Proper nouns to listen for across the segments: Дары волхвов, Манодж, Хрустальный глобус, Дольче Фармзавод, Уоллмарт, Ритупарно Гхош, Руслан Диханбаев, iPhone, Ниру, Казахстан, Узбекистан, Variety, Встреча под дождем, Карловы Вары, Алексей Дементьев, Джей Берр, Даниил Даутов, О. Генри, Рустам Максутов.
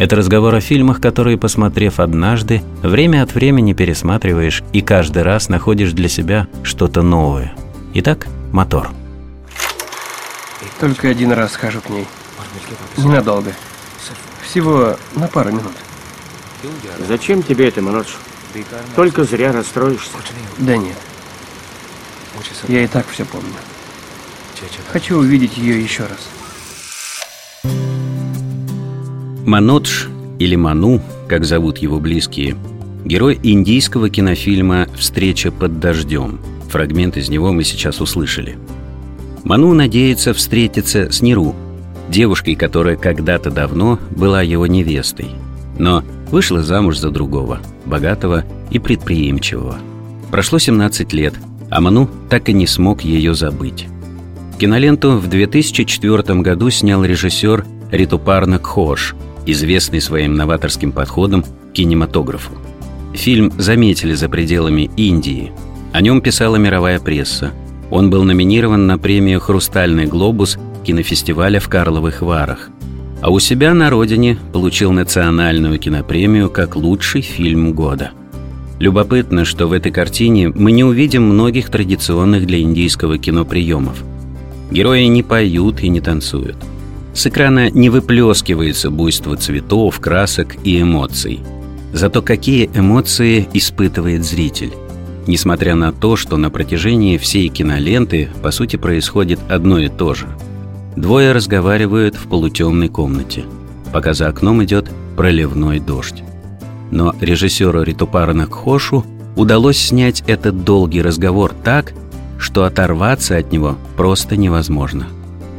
Это разговор о фильмах, которые, посмотрев однажды, время от времени пересматриваешь и каждый раз находишь для себя что-то новое. Итак, мотор. Только один раз схожу к ней. Ненадолго. Всего на пару минут. Зачем тебе это, Манодж? Только зря расстроишься. Да нет. Я и так все помню. Хочу увидеть ее еще раз. Манодж, или Ману, как зовут его близкие, герой индийского кинофильма «Встреча под дождем». Фрагмент из него мы сейчас услышали. Ману надеется встретиться с Ниру, девушкой, которая когда-то давно была его невестой, но вышла замуж за другого, богатого и предприимчивого. Прошло 17 лет, а Ману так и не смог ее забыть. Киноленту в 2004 году снял режиссер Ритупарно Гхош, известный своим новаторским подходом к кинематографу. Фильм заметили за пределами Индии. О нем писала мировая пресса. Он был номинирован на премию «Хрустальный глобус» кинофестиваля в Карловых Варах. А у себя на родине получил национальную кинопремию как лучший фильм года. Любопытно, что в этой картине мы не увидим многих традиционных для индийского кино приемов. Герои не поют и не танцуют. С экрана не выплескивается буйство цветов, красок и эмоций. Зато какие эмоции испытывает зритель. Несмотря на то, что на протяжении всей киноленты, по сути, происходит одно и то же. Двое разговаривают в полутемной комнате, пока за окном идет проливной дождь. Но режиссеру Ритупарно Гхошу удалось снять этот долгий разговор так, что оторваться от него просто невозможно.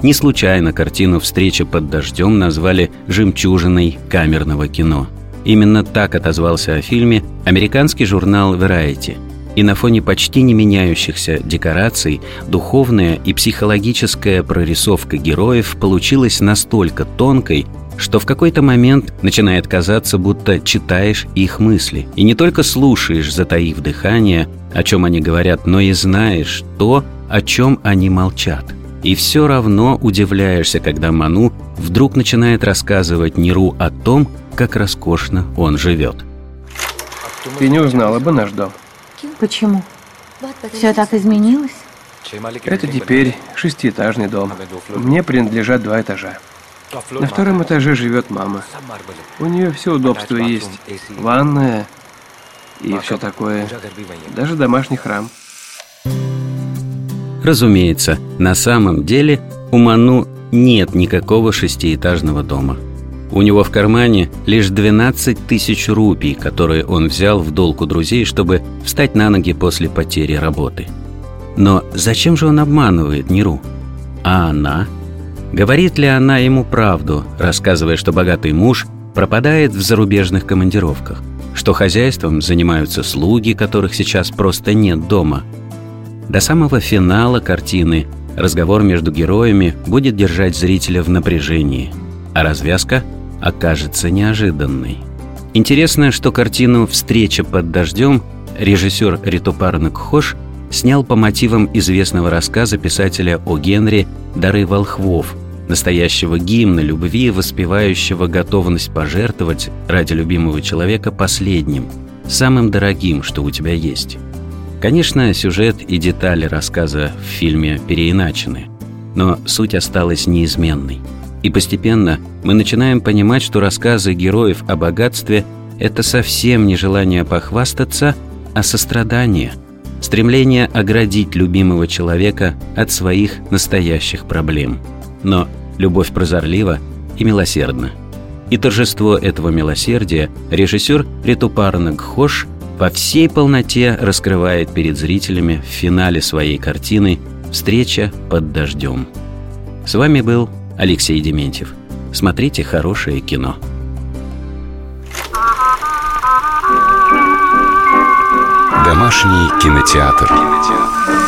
Не случайно картину «Встреча под дождем» назвали «жемчужиной камерного кино». Именно так отозвался о фильме американский журнал Variety. И на фоне почти не меняющихся декораций духовная и психологическая прорисовка героев получилась настолько тонкой, что в какой-то момент начинает казаться, будто читаешь их мысли. И не только слушаешь, затаив дыхание, о чем они говорят, но и знаешь то, о чем они молчат. И все равно удивляешься, когда Ману вдруг начинает рассказывать Ниру о том, как роскошно он живет. Ты не узнала бы наш дом. Почему? Все так изменилось? Это теперь шестиэтажный дом. Мне принадлежат два этажа. На втором этаже живет мама. У нее все удобства есть. Ванная и все такое. Даже домашний храм. Разумеется, на самом деле у Ману нет никакого шестиэтажного дома. У него в кармане лишь 12 тысяч рупий, которые он взял в долг у друзей, чтобы встать на ноги после потери работы. Но зачем же он обманывает Ниру? А она? Говорит ли она ему правду, рассказывая, что богатый муж пропадает в зарубежных командировках, что хозяйством занимаются слуги, которых сейчас просто нет дома? До самого финала картины разговор между героями будет держать зрителя в напряжении, а развязка окажется неожиданной. Интересно, что картину «Встреча под дождем» режиссер Ритупарно Гхош снял по мотивам известного рассказа писателя О. Генри «Дары волхвов», настоящего гимна любви, воспевающего готовность пожертвовать ради любимого человека последним, самым дорогим, что у тебя есть. Конечно, сюжет и детали рассказа в фильме переиначены, но суть осталась неизменной. И постепенно мы начинаем понимать, что рассказы героев о богатстве – это совсем не желание похвастаться, а сострадание, стремление оградить любимого человека от своих настоящих проблем. Но любовь прозорлива и милосердна. И торжество этого милосердия режиссер Ритупарно Гхош во всей полноте раскрывает перед зрителями в финале своей картины «Встреча под дождем». С вами был Алексей Дементьев. Смотрите хорошее кино. Домашний кинотеатр.